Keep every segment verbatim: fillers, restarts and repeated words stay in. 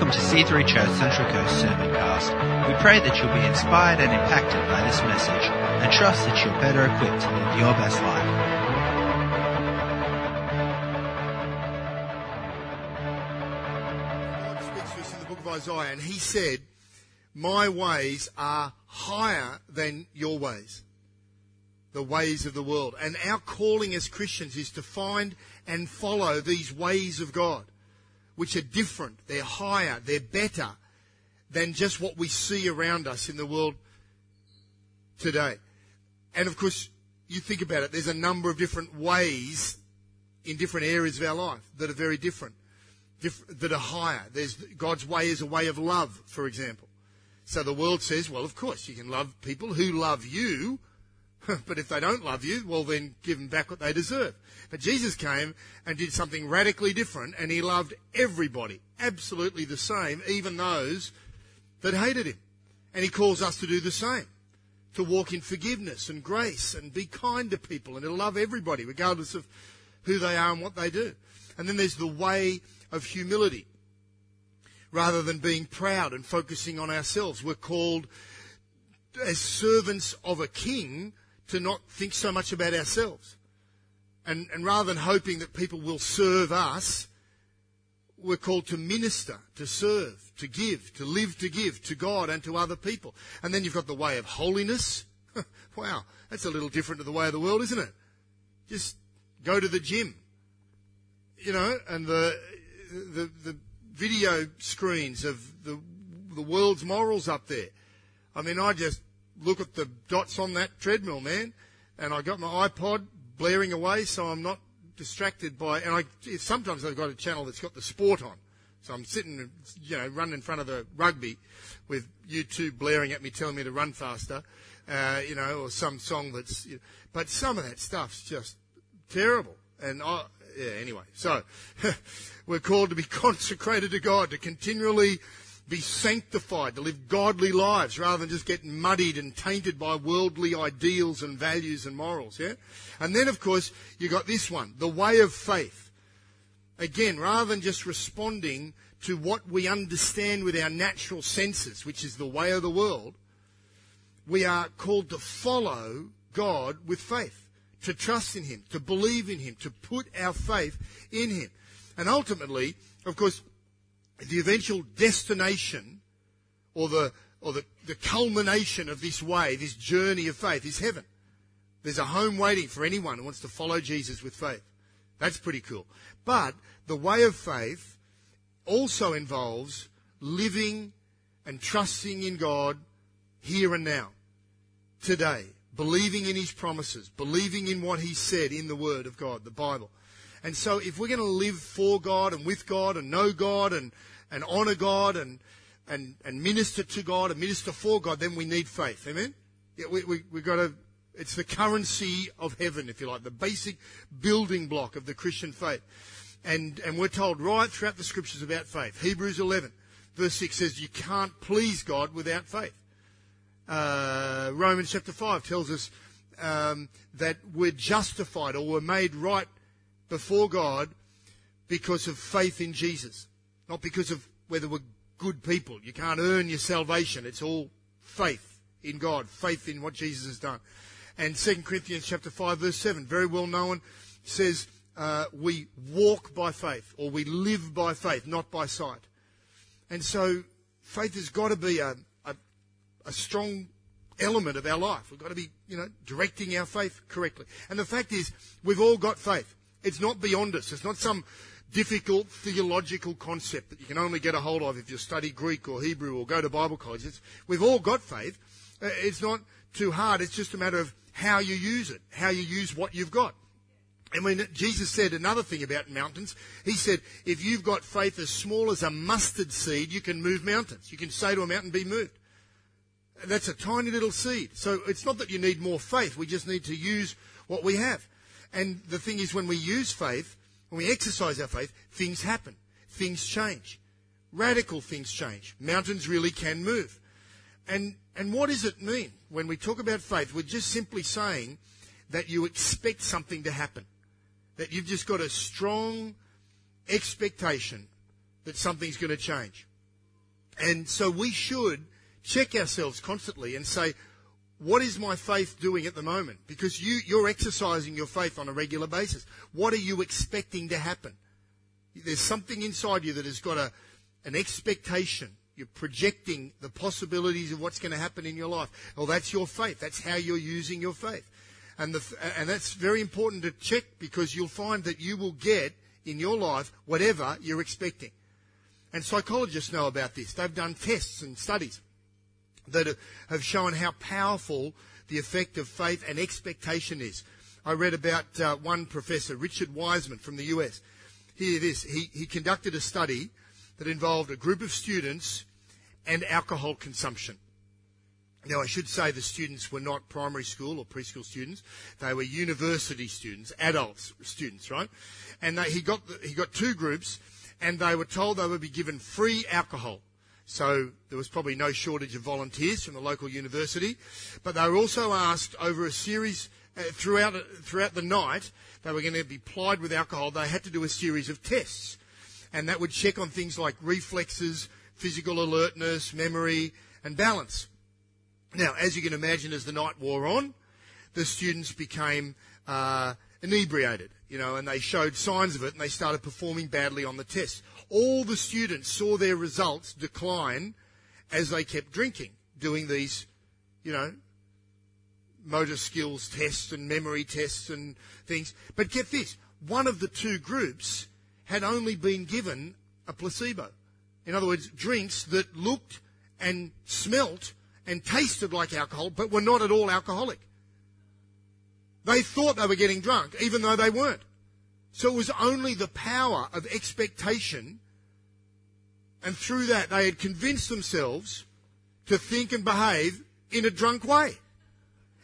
Welcome to C three Church Central Coast Sermoncast. We pray that you'll be inspired and impacted by this message and trust that you're better equipped to live your best life. God speaks to us in the book of Isaiah, and he said, "My ways are higher than your ways, the ways of the world." And our calling as Christians is to find and follow these ways of God, which are different, they're higher, they're better than just what we see around us in the world today. And of course, you think about it, there's a number of different ways in different areas of our life that are very different, different that are higher. There's God's way is a way of love, for example. So the world says, well, of course, you can love people who love you, but if they don't love you, well, then give them back what they deserve. But Jesus came and did something radically different, and he loved everybody absolutely the same, even those that hated him. And he calls us to do the same, to walk in forgiveness and grace and be kind to people and to love everybody, regardless of who they are and what they do. And then there's the way of humility. Rather than being proud and focusing on ourselves, we're called as servants of a king to not think so much about ourselves. And, and rather than hoping that people will serve us, we're called to minister, to serve, to give, to live to give to God and to other people. And then you've got the way of holiness. Wow, that's a little different to the way of the world, isn't it? Just go to the gym, you know, and the the the video screens of the the world's morals up there. I mean, I just look at the dots on that treadmill, man, and I got my iPod blaring away so I'm not distracted by... And I sometimes I've got a channel that's got the sport on. So I'm sitting, you know, running in front of the rugby with YouTube blaring at me, telling me to run faster, uh, you know, or some song that's... You know, but some of that stuff's just terrible. And I... Yeah, anyway, so we're called to be consecrated to God, to continually be sanctified, to live godly lives rather than just get muddied and tainted by worldly ideals and values and morals, yeah? And then, of course, you got this one, the way of faith. Again, rather than just responding to what we understand with our natural senses, which is the way of the world, we are called to follow God with faith, to trust in him, to believe in him, to put our faith in him. And ultimately, of course, the eventual destination or the or the, the culmination of this way, this journey of faith, is heaven. There's a home waiting for anyone who wants to follow Jesus with faith. That's pretty cool. But the way of faith also involves living and trusting in God here and now, today, believing in his promises, believing in what he said in the Word of God, the Bible. And so if we're going to live for God and with God and know God and, and honour God and, and and minister to God and minister for God, then we need faith. Amen? Yeah, we, we, we've got to, it's the currency of heaven, if you like, the basic building block of the Christian faith. And, and we're told right throughout the Scriptures about faith. Hebrews eleven, verse six says you can't please God without faith. Uh, Romans chapter five tells us um, that we're justified or we're made right before God because of faith in Jesus, not because of whether we're good people. You can't earn your salvation. It's all faith in God, faith in what Jesus has done. And Second Corinthians chapter five, verse seven, very well known, says uh, we walk by faith or we live by faith, not by sight. And so faith has got to be a a strong element of our life. We've got to be, you know, directing our faith correctly. And the fact is, we've all got faith. It's not beyond us. It's not some difficult theological concept that you can only get a hold of if you study Greek or Hebrew or go to Bible college. It's, we've all got faith. It's not too hard. It's just a matter of how you use it, how you use what you've got. And when Jesus said another thing about mountains, he said, if you've got faith as small as a mustard seed, you can move mountains. You can say to a mountain, be moved. That's a tiny little seed. So it's not that you need more faith. We just need to use what we have. And the thing is, when we use faith, when we exercise our faith, things happen. Things change. Radical things change. Mountains really can move. And and what does it mean? When we talk about faith, we're just simply saying that you expect something to happen. That you've just got a strong expectation that something's going to change. And so we should check ourselves constantly and say, what is my faith doing at the moment? Because you, you're exercising your faith on a regular basis. What are you expecting to happen? There's something inside you that has got a, an expectation. You're projecting the possibilities of what's going to happen in your life. Well, that's your faith. That's how you're using your faith. And, the, and that's very important to check, because you'll find that you will get in your life whatever you're expecting. And psychologists know about this. They've done tests and studies that have shown how powerful the effect of faith and expectation is. I read about uh, one professor, Richard Wiseman from the U S. Here it is. He, he conducted a study that involved a group of students and alcohol consumption. Now, I should say the students were not primary school or preschool students. They were university students, adults students, right? And they, he got the, he got two groups, and they were told they would be given free alcohol. So there was probably no shortage of volunteers from the local university. But they were also asked over a series, uh, throughout throughout the night, they were going to be plied with alcohol. They had to do a series of tests. And that would check on things like reflexes, physical alertness, memory, and balance. Now, as you can imagine, as the night wore on, the students became uh, inebriated, you know, and they showed signs of it, and they started performing badly on the tests. All the students saw their results decline as they kept drinking, doing these, you know, motor skills tests and memory tests and things. But get this, one of the two groups had only been given a placebo. In other words, drinks that looked and smelt and tasted like alcohol, but were not at all alcoholic. They thought they were getting drunk, even though they weren't. So it was only the power of expectation, and through that they had convinced themselves to think and behave in a drunk way.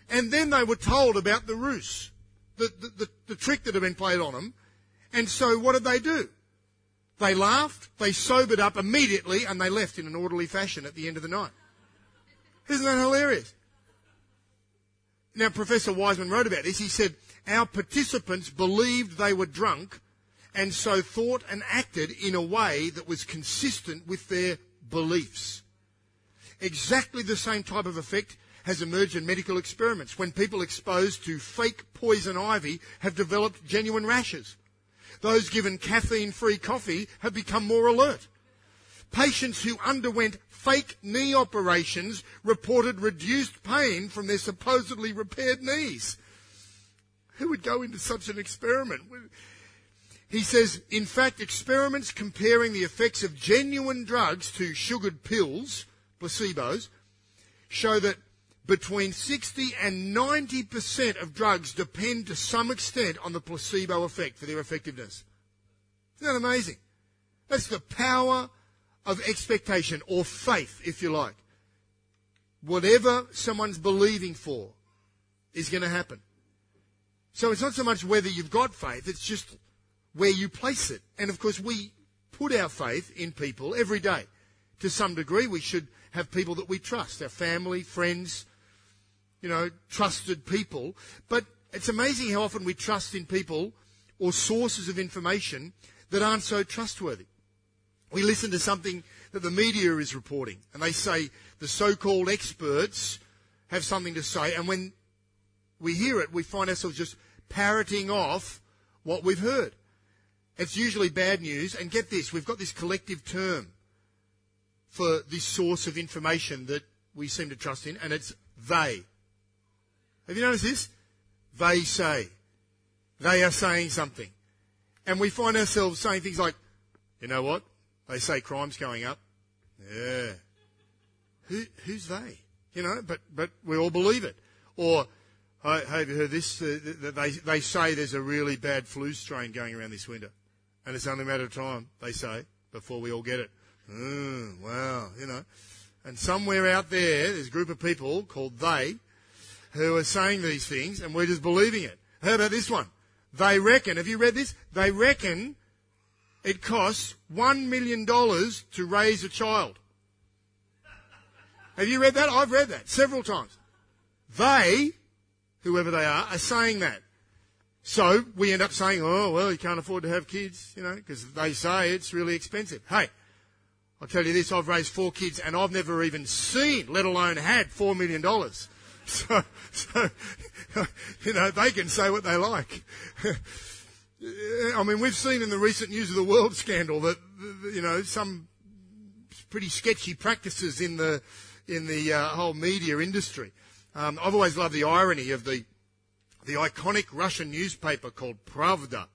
And then they were told about the ruse, the, the, the, the trick that had been played on them. And so what did they do? They laughed, they sobered up immediately, and they left in an orderly fashion at the end of the night. Isn't that hilarious? Now, Professor Wiseman wrote about this. He said, our participants believed they were drunk and so thought and acted in a way that was consistent with their beliefs. Exactly the same type of effect has emerged in medical experiments when people exposed to fake poison ivy have developed genuine rashes. Those given caffeine-free coffee have become more alert. Patients who underwent fake knee operations reported reduced pain from their supposedly repaired knees. Who would go into such an experiment? He says, in fact, experiments comparing the effects of genuine drugs to sugared pills, placebos, show that between sixty and ninety percent of drugs depend to some extent on the placebo effect for their effectiveness. Isn't that amazing? That's the power of expectation, or faith, if you like. Whatever someone's believing for is going to happen. So it's not so much whether you've got faith, it's just where you place it. And of course, we put our faith in people every day. To some degree, we should have people that we trust, our family, friends, you know, trusted people. But it's amazing how often we trust in people or sources of information that aren't so trustworthy. We listen to something that the media is reporting, and they say the so-called experts have something to say, and when we hear it, we find ourselves just parroting off what we've heard. It's usually bad news, and get this, we've got this collective term for this source of information that we seem to trust in, and it's they. Have you noticed this? They say. They are saying something. And we find ourselves saying things like, you know what? They say crime's going up. Yeah. Who, who's they? You know, but, but we all believe it. Or, oh, have you heard this? Uh, they, they say there's a really bad flu strain going around this winter. And it's only a matter of time, they say, before we all get it. Mm, wow, you know. And somewhere out there, there's a group of people called they who are saying these things, and we're just believing it. How about this one? They reckon, have you read this? They reckon it costs one million dollars to raise a child. Have you read that? I've read that several times. They, whoever they are, are saying that. So we end up saying, oh, well, you can't afford to have kids, you know, because they say it's really expensive. Hey, I I tell you this, I've raised four kids and I've never even seen, let alone had, four million dollars. So, so, you know, they can say what they like. I mean, we've seen in the recent News of the World scandal that, you know, some pretty sketchy practices in the in the uh, whole media industry. Um, I've always loved the irony of the the iconic Russian newspaper called Pravda,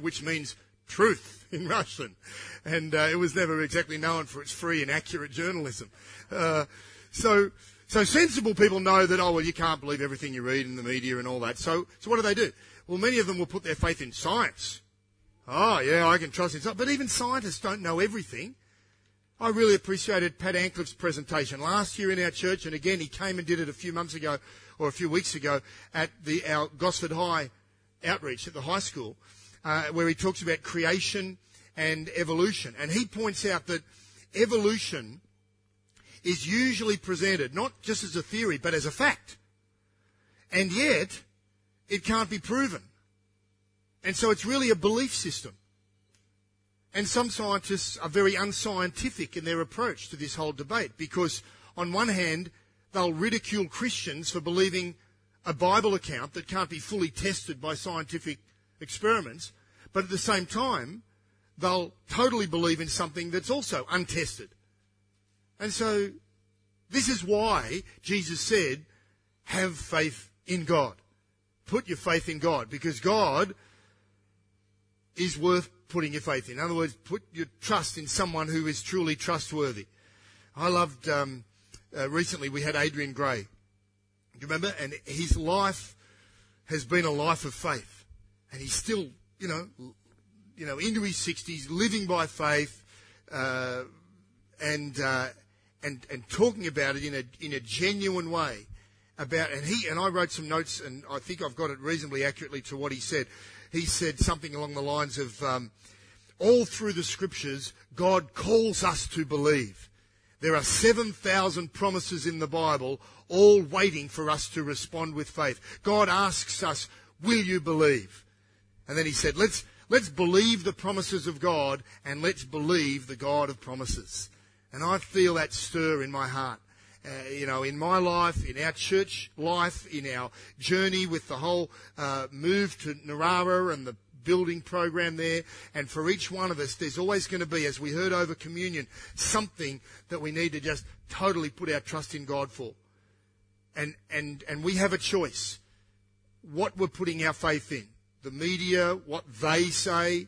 which means truth in Russian, and uh, it was never exactly known for its free and accurate journalism. Uh, so. So sensible people know that, oh, well, you can't believe everything you read in the media and all that. So so what do they do? Well, many of them will put their faith in science. Oh, yeah, I can trust in science. But even scientists don't know everything. I really appreciated Pat Ancliffe's presentation last year in our church, and again, he came and did it a few months ago or a few weeks ago at the our Gosford High outreach at the high school, uh, where he talks about creation and evolution. And he points out that evolution is usually presented not just as a theory, but as a fact. And yet, it can't be proven. And so it's really a belief system. And some scientists are very unscientific in their approach to this whole debate, because on one hand, they'll ridicule Christians for believing a Bible account that can't be fully tested by scientific experiments, but at the same time, they'll totally believe in something that's also untested. And so this is why Jesus said, have faith in God. Put your faith in God, because God is worth putting your faith in. In other words, put your trust in someone who is truly trustworthy. I loved, um, uh, recently we had Adrian Gray. Do you remember? And his life has been a life of faith. And he's still, you know, you know, into his sixties, living by faith, uh, and, uh, And, and talking about it in a, in a genuine way about, and he, and I wrote some notes and I think I've got it reasonably accurately to what he said. He said something along the lines of, um, all through the scriptures, God calls us to believe. There are seven thousand promises in the Bible, all waiting for us to respond with faith. God asks us, will you believe? And then he said, let's, let's believe the promises of God and let's believe the God of promises. And I feel that stir in my heart, uh, you know, in my life, in our church life, in our journey with the whole uh, move to Narara and the building program there. And for each one of us, there's always going to be, as we heard over communion, something that we need to just totally put our trust in God for. And, and, and we have a choice, what we're putting our faith in, the media, what they say,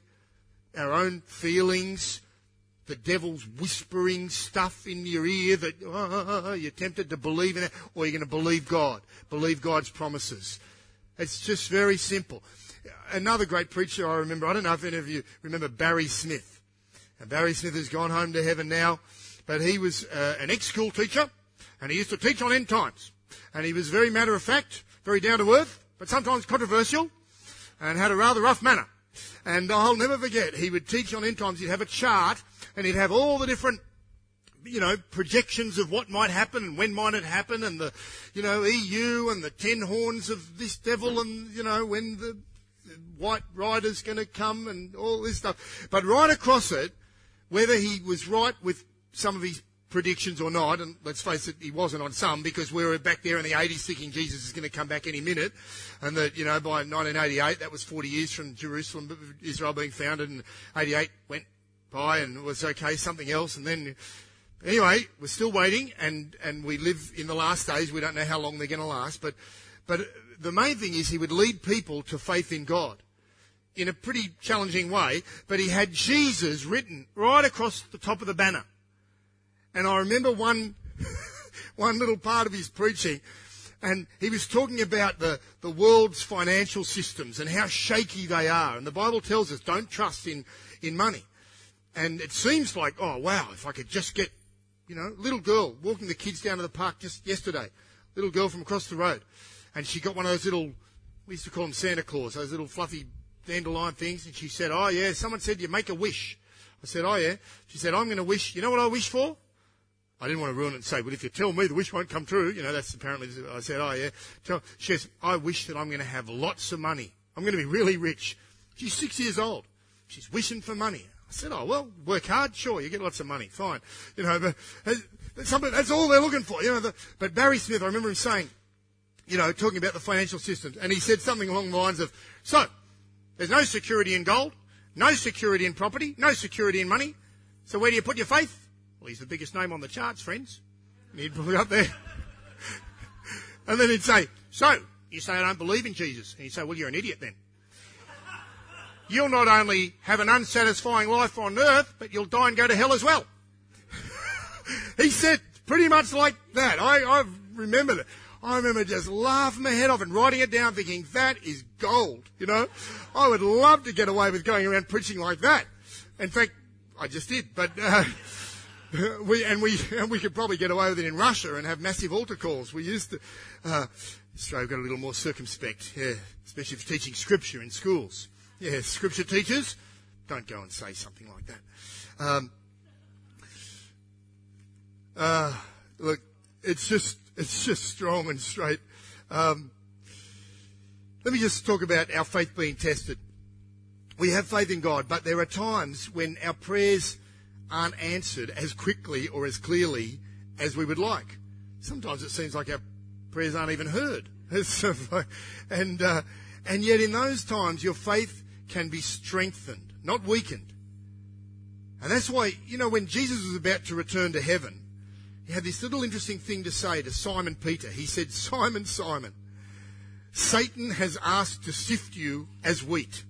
our own feelings, the devil's whispering stuff in your ear that oh, you're tempted to believe in it, or you're going to believe God, believe God's promises. It's just very simple. Another great preacher I remember, I don't know if any of you remember Barry Smith. And Barry Smith has gone home to heaven now, but he was uh, an ex-school teacher, and he used to teach on end times. And he was very matter-of-fact, very down-to-earth, but sometimes controversial, and had a rather rough manner. And I'll never forget, he would teach on end times, he'd have a chart, and he'd have all the different, you know, projections of what might happen and when might it happen, and the, you know, E U and the ten horns of this devil, and, you know, when the white rider's going to come and all this stuff. But right across it, whether he was right with some of his predictions or not, and let's face it, he wasn't on some, because we were back there in the eighties thinking Jesus is going to come back any minute, and that, you know, by nineteen eighty-eight, that was forty years from Jerusalem, Israel being founded, and eighty-eight went by and it was okay, something else, and then, anyway, we're still waiting, and, and we live in the last days, we don't know how long they're going to last, but, but the main thing is he would lead people to faith in God in a pretty challenging way, but he had Jesus written right across the top of the banner. And I remember one one little part of his preaching, and he was talking about the, the world's financial systems and how shaky they are. And the Bible tells us don't trust in, in money. And it seems like, oh, wow, if I could just get, you know, little girl walking the kids down to the park just yesterday, little girl from across the road, and she got one of those little, we used to call them Santa Claus, those little fluffy dandelion things, and she said, oh, yeah, someone said you make a wish. I said, oh, yeah. She said, I'm going to wish, you know what I wish for? I didn't want to ruin it and say, well, if you tell me, the wish won't come true. You know, that's apparently, I said, oh, yeah. Tell, she says, I wish that I'm going to have lots of money. I'm going to be really rich. She's six years old. She's wishing for money. I said, oh, well, work hard, sure, you get lots of money, fine. You know, but that's all they're looking for. You know, the, but Barry Smith, I remember him saying, you know, talking about the financial system, and he said something along the lines of, so, there's no security in gold, no security in property, no security in money, so where do you put your faith? Well, he's the biggest name on the charts, friends. And he'd put it up there. And then he'd say, so, you say I don't believe in Jesus. And he'd say, well, you're an idiot then. You'll not only have an unsatisfying life on earth, but you'll die and go to hell as well. He said pretty much like that. I, I remember that. I remember just laughing my head off and writing it down thinking, that is gold, you know. I would love to get away with going around preaching like that. In fact, I just did, but... Uh, We, and we and we could probably get away with it in Russia and have massive altar calls. We used to. Uh, Australia got a little more circumspect, yeah, especially for teaching scripture in schools. Yeah, scripture teachers, don't go and say something like that. Um, uh, look, it's just it's just strong and straight. Um, let me just talk about our faith being tested. We have faith in God, but there are times when our prayers aren't answered as quickly or as clearly as we would like. Sometimes it seems like our prayers aren't even heard. and uh, and yet in those times, your faith can be strengthened, not weakened. And that's why, you know, when Jesus was about to return to heaven, he had this little interesting thing to say to Simon Peter. He said, Simon, Simon, Satan has asked to sift you as wheat.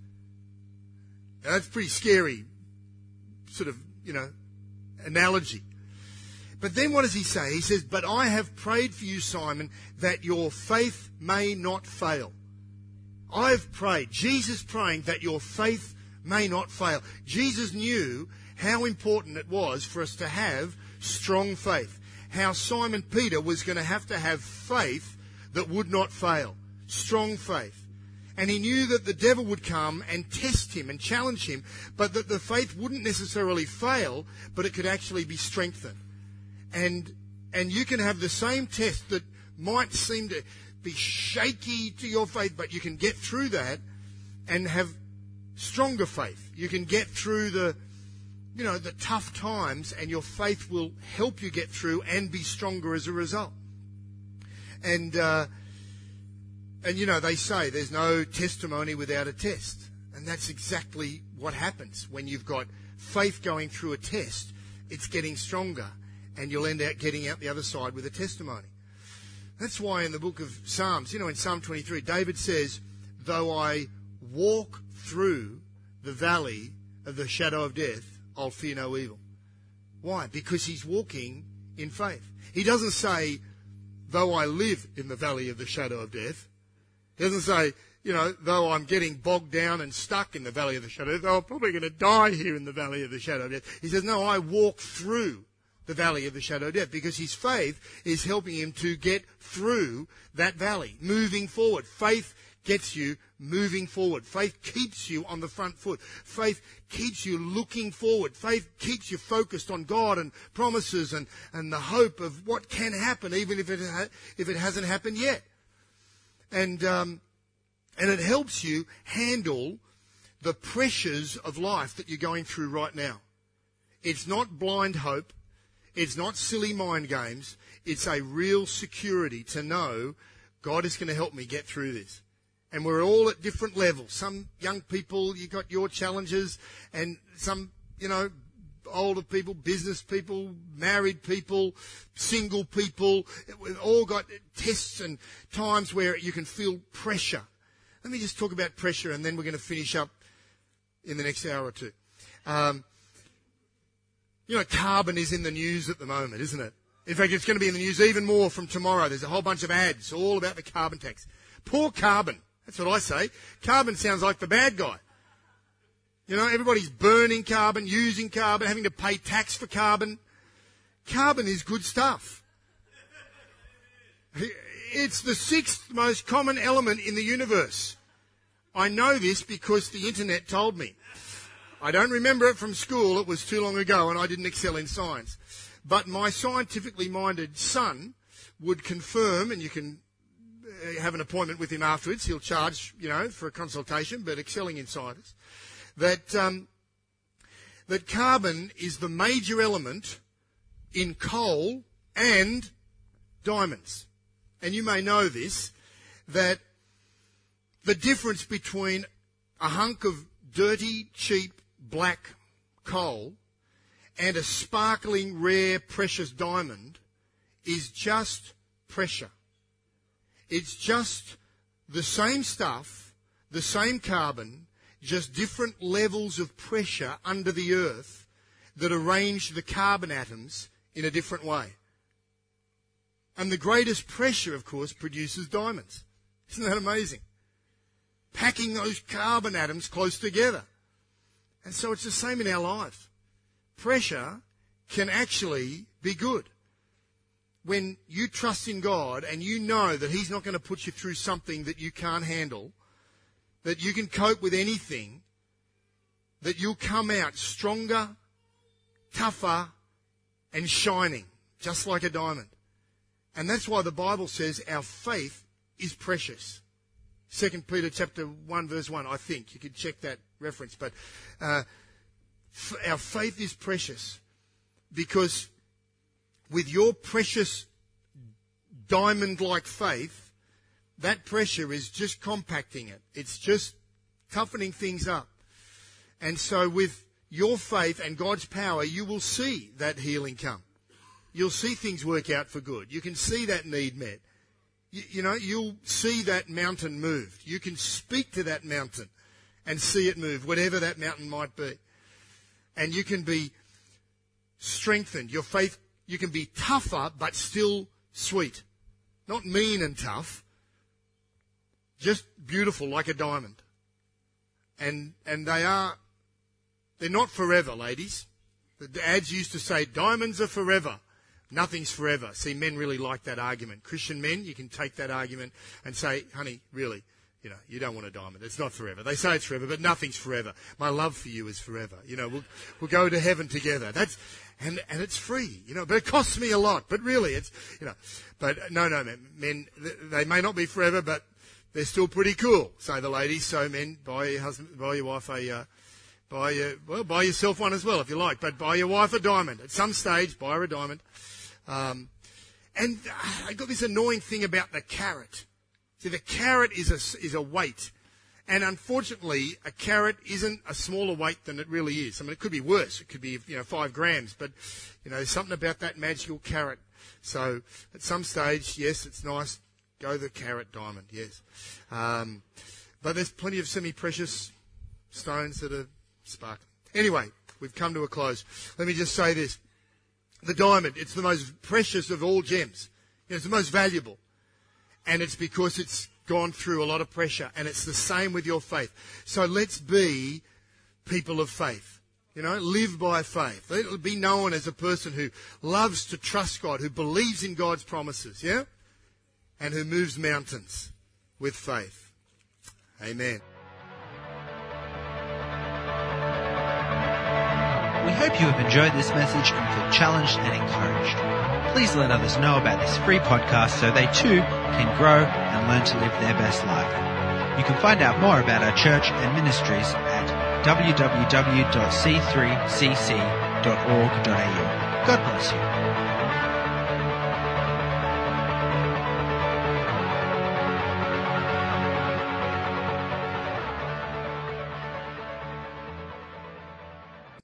Now, that's pretty scary, sort of, you know, analogy. But then what does he say? He says, but I have prayed for you, Simon, that your faith may not fail. I've prayed. Jesus praying that your faith may not fail. Jesus knew how important it was for us to have strong faith. How Simon Peter was going to have to have faith that would not fail. Strong faith. And he knew that the devil would come and test him and challenge him, but that the faith wouldn't necessarily fail, but it could actually be strengthened. And and you can have the same test that might seem to be shaky to your faith, but you can get through that and have stronger faith. You can get through the, you know, the tough times, and your faith will help you get through and be stronger as a result. And... uh And, you know, they say there's no testimony without a test. And that's exactly what happens when you've got faith going through a test. It's getting stronger, and you'll end up getting out the other side with a testimony. That's why in the book of Psalms, you know, in Psalm twenty-three, David says, though I walk through the valley of the shadow of death, I'll fear no evil. Why? Because he's walking in faith. He doesn't say, though I live in the valley of the shadow of death. He doesn't say, you know, though I'm getting bogged down and stuck in the valley of the shadow of death, though I'm probably going to die here in the valley of the shadow of death. He says, no, I walk through the valley of the shadow of death, because his faith is helping him to get through that valley, moving forward. Faith gets you moving forward. Faith keeps you on the front foot. Faith keeps you looking forward. Faith keeps you focused on God and promises and, and the hope of what can happen, even if it ha- if it hasn't happened yet. And um, and it helps you handle the pressures of life that you're going through right now. It's not blind hope. It's not silly mind games. It's a real security to know God is going to help me get through this. And we're all at different levels. Some young people, you got your challenges, and some, you know, older people, business people, married people, single people. We've all got tests and times where you can feel pressure. Let me just talk about pressure, and then we're going to finish up in the next hour or two. Um, you know, carbon is in the news at the moment, isn't it? In fact, it's going to be in the news even more from tomorrow. There's a whole bunch of ads all about the carbon tax. Poor carbon. That's what I say. Carbon sounds like the bad guy. You know, everybody's burning carbon, using carbon, having to pay tax for carbon. Carbon is good stuff. It's the sixth most common element in the universe. I know this because the internet told me. I don't remember it from school. It was too long ago, and I didn't excel in science. But my scientifically minded son would confirm, and you can have an appointment with him afterwards. He'll charge, you know, for a consultation, but excelling in science. That um, that carbon is the major element in coal and diamonds. And you may know this, that the difference between a hunk of dirty, cheap, black coal and a sparkling, rare, precious diamond is just pressure. It's just the same stuff, the same carbon, just different levels of pressure under the earth that arrange the carbon atoms in a different way. And the greatest pressure, of course, produces diamonds. Isn't that amazing? Packing those carbon atoms close together. And so it's the same in our life. Pressure can actually be good. When you trust in God and you know that He's not going to put you through something that you can't handle, that you can cope with anything, that you'll come out stronger, tougher, and shining, just like a diamond. And that's why the Bible says our faith is precious. Second Peter chapter one, verse one, I think. You can check that reference. But uh, f- our faith is precious because with your precious diamond-like faith, that pressure is just compacting it. It's just toughening things up. And so with your faith and God's power, you will see that healing come. You'll see things work out for good. You can see that need met. You, you know, you'll see that mountain moved. You can speak to that mountain and see it move, whatever that mountain might be. And you can be strengthened. Your faith, you can be tougher but still sweet. Not mean and tough, just beautiful like a diamond. And and they are, they're not forever, ladies. The ads used to say, diamonds are forever. Nothing's forever. See, men really like that argument. Christian men, you can take that argument and say, honey, really, you know, you don't want a diamond. It's not forever. They say it's forever, but nothing's forever. My love for you is forever. You know, we'll, we'll go to heaven together. That's, and, and it's free, you know, but it costs me a lot. But really, it's, you know, but no, no, men, men they may not be forever, but they're still pretty cool, say the ladies. So men, buy your husband, buy your wife a, uh, buy your, well, buy yourself one as well if you like, but buy your wife a diamond. At some stage, buy her a diamond. Um, and I got this annoying thing about the carat. See, the carat is a, is a weight. And unfortunately, a carat isn't a smaller weight than it really is. I mean, it could be worse. It could be, you know, five grams, but, you know, there's something about that magical carat. So at some stage, yes, it's nice. Go the carat diamond, yes. Um, but there's plenty of semi-precious stones that are sparkling. Anyway, we've come to a close. Let me just say this. The diamond, it's the most precious of all gems. You know, it's the most valuable. And it's because it's gone through a lot of pressure. And it's the same with your faith. So let's be people of faith. You know, live by faith. Be known as a person who loves to trust God, who believes in God's promises, yeah? And who moves mountains with faith. Amen. We hope you have enjoyed this message and feel challenged and encouraged. Please let others know about this free podcast so they too can grow and learn to live their best life. You can find out more about our church and ministries at w w w dot c three c c dot org dot a u. God bless you.